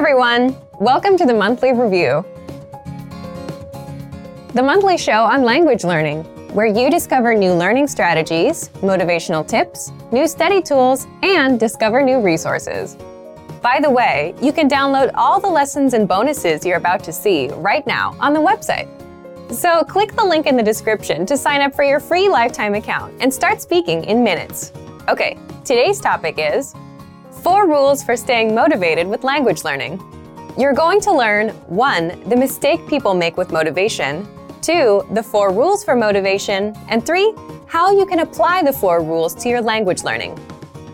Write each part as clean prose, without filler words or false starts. everyone! Welcome to the Monthly Review, the monthly show on language learning, where you discover new learning strategies, motivational tips, new study tools, and discover new resources. By the way, you can download all the lessons and bonuses you're about to see right now on the website. So click the link in the description to sign up for your free lifetime account and start speaking in minutes. Okay, today's topic is 4 rules for staying motivated with language learning. You're going to learn 1. The mistake people make with motivation, 2. The 4 rules for motivation, and 3. How you can apply the 4 rules to your language learning.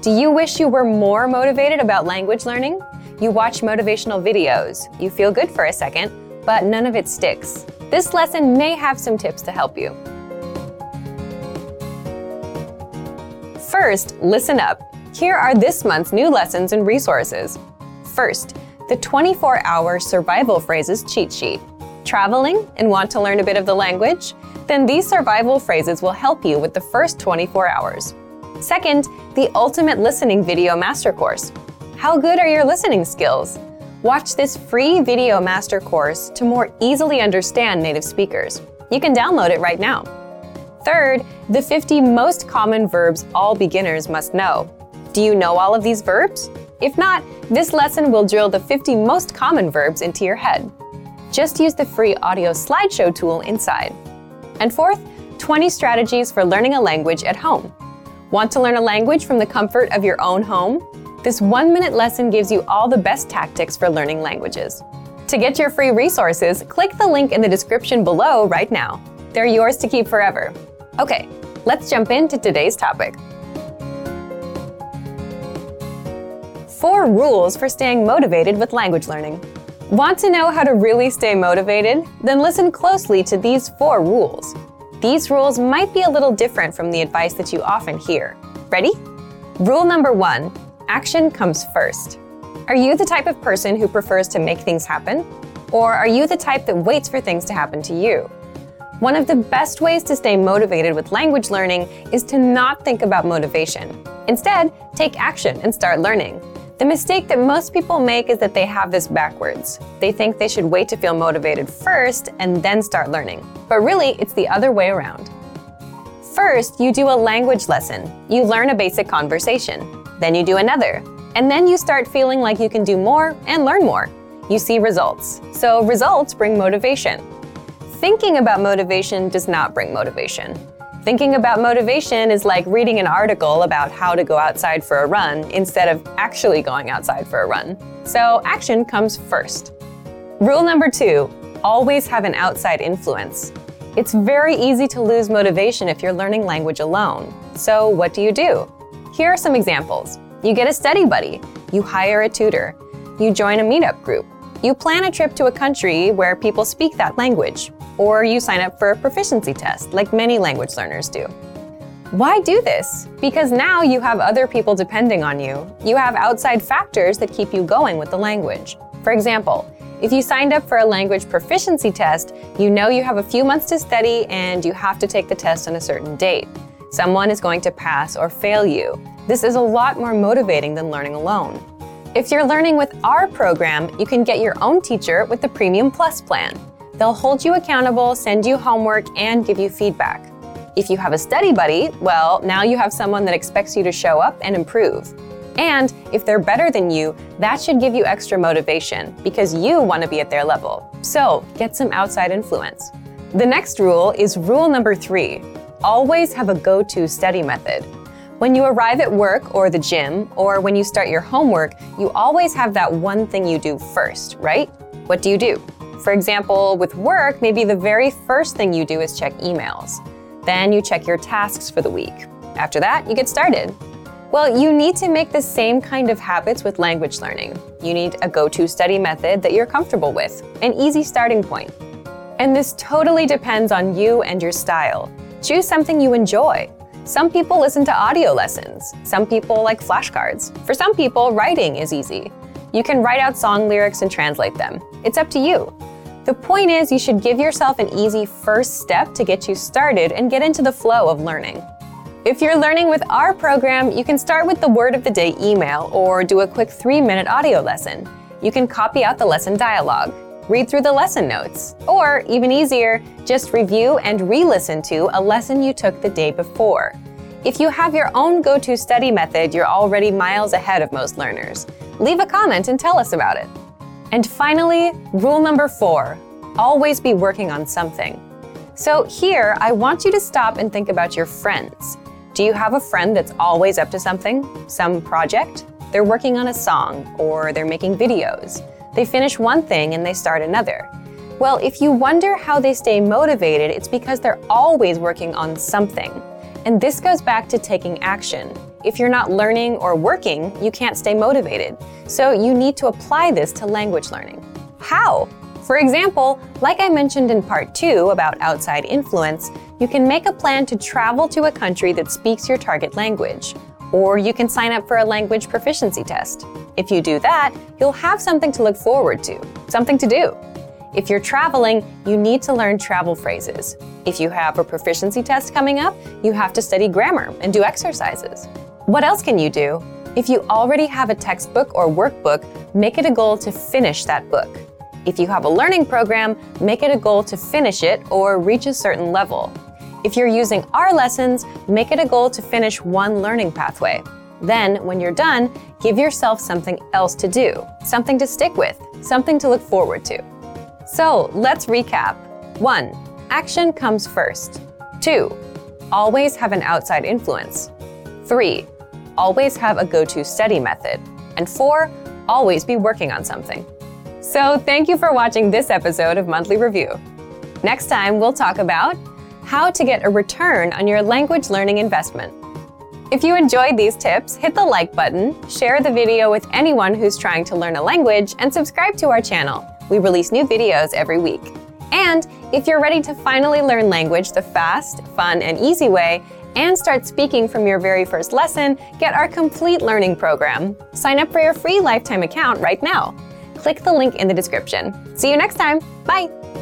Do you wish you were more motivated about language learning? You watch motivational videos, you feel good for a second, but none of it sticks. This lesson may have some tips to help you. First, listen up. Here are this month's new lessons and resources. First, the 24-hour survival phrases cheat sheet. Traveling and want to learn a bit of the language? Then these survival phrases will help you with the first 24 hours. Second, the Ultimate Listening Video Master Course. How good are your listening skills? Watch this free video master course to more easily understand native speakers. You can download it right now. Third, the 50 most common verbs all beginners must know. Do you know all of these verbs? If not, this lesson will drill the 50 most common verbs into your head. Just use the free audio slideshow tool inside. And fourth, 20 strategies for learning a language at home. Want to learn a language from the comfort of your own home? This 1-minute lesson gives you all the best tactics for learning languages. To get your free resources, click the link in the description below right now. They're yours to keep forever. Okay, let's jump into today's topic. 4 rules for staying motivated with language learning. Want to know how to really stay motivated? Then listen closely to these 4 rules. These rules might be a little different from the advice that you often hear. Ready? Rule number 1. Action comes first. Are you the type of person who prefers to make things happen? Or are you the type that waits for things to happen to you? One of the best ways to stay motivated with language learning is to not think about motivation. Instead, take action and start learning. The mistake that most people make is that they have this backwards. They think they should wait to feel motivated first and then start learning. But really, it's the other way around. First, you do a language lesson. You learn a basic conversation. Then you do another, and then you start feeling like you can do more and learn more. You see results, so results bring motivation. Thinking about motivation does not bring motivation. Thinking about motivation is like reading an article about how to go outside for a run instead of actually going outside for a run. So action comes first. Rule number 2, always have an outside influence. It's very easy to lose motivation if you're learning language alone. So what do you do? Here are some examples. You get a study buddy. You hire a tutor. You join a meetup group. You plan a trip to a country where people speak that language. Or you sign up for a proficiency test, like many language learners do. Why do this? Because now you have other people depending on you. You have outside factors that keep you going with the language. For example, if you signed up for a language proficiency test, you know you have a few months to study and you have to take the test on a certain date. Someone is going to pass or fail you. This is a lot more motivating than learning alone. If you're learning with our program, you can get your own teacher with the Premium Plus plan. They'll hold you accountable, send you homework, and give you feedback. If you have a study buddy, well, now you have someone that expects you to show up and improve. And if they're better than you, that should give you extra motivation because you want to be at their level. So get some outside influence. The next rule is rule number 3. Always have a go-to study method. When you arrive at work or the gym, or when you start your homework, you always have that one thing you do first, right? What do you do? For example, with work, maybe the very first thing you do is check emails. Then you check your tasks for the week. After that, you get started. Well, you need to make the same kind of habits with language learning. You need a go-to study method that you're comfortable with, an easy starting point. And this totally depends on you and your style. Choose something you enjoy. Some people listen to audio lessons. Some people like flashcards. For some people, writing is easy. You can write out song lyrics and translate them. It's up to you. The point is, you should give yourself an easy first step to get you started and get into the flow of learning. If you're learning with our program, you can start with the word of the day email or do a quick 3-minute audio lesson. you can copy out the lesson dialogue, read through the lesson notes, or, even easier, just review and re-listen to a lesson you took the day before. If you have your own go-to study method, you're already miles ahead of most learners. Leave a comment and tell us about it. And finally, rule number 4, always be working on something. So here, I want you to stop and think about your friends. Do you have a friend that's always up to something? Some project? They're working on a song, or they're making videos. They finish one thing and they start another. Well, if you wonder how they stay motivated, it's because they're always working on something. And this goes back to taking action. If you're not learning or working, you can't stay motivated. So you need to apply this to language learning. How? For example, like I mentioned in part 2 about outside influence, you can make a plan to travel to a country that speaks your target language. Or you can sign up for a language proficiency test. If you do that, you'll have something to look forward to, something to do. If you're traveling, you need to learn travel phrases. If you have a proficiency test coming up, you have to study grammar and do exercises. What else can you do? If you already have a textbook or workbook, make it a goal to finish that book. If you have a learning program, make it a goal to finish it or reach a certain level. If you're using our lessons, make it a goal to finish one learning pathway. Then, when you're done, give yourself something else to do, something to stick with, something to look forward to. So, let's recap. 1. Action comes first. 2. Always have an outside influence. 3. Always have a go-to study method. And 4. Always be working on something. So, thank you for watching this episode of Monthly Review. Next time, we'll talk about how to get a return on your language learning investment. If you enjoyed these tips, hit the like button, share the video with anyone who's trying to learn a language, and subscribe to our channel. We release new videos every week. And if you're ready to finally learn language the fast, fun, and easy way, and start speaking from your very first lesson, get our complete learning program. Sign up for your free lifetime account right now. Click the link in the description. See you next time. Bye.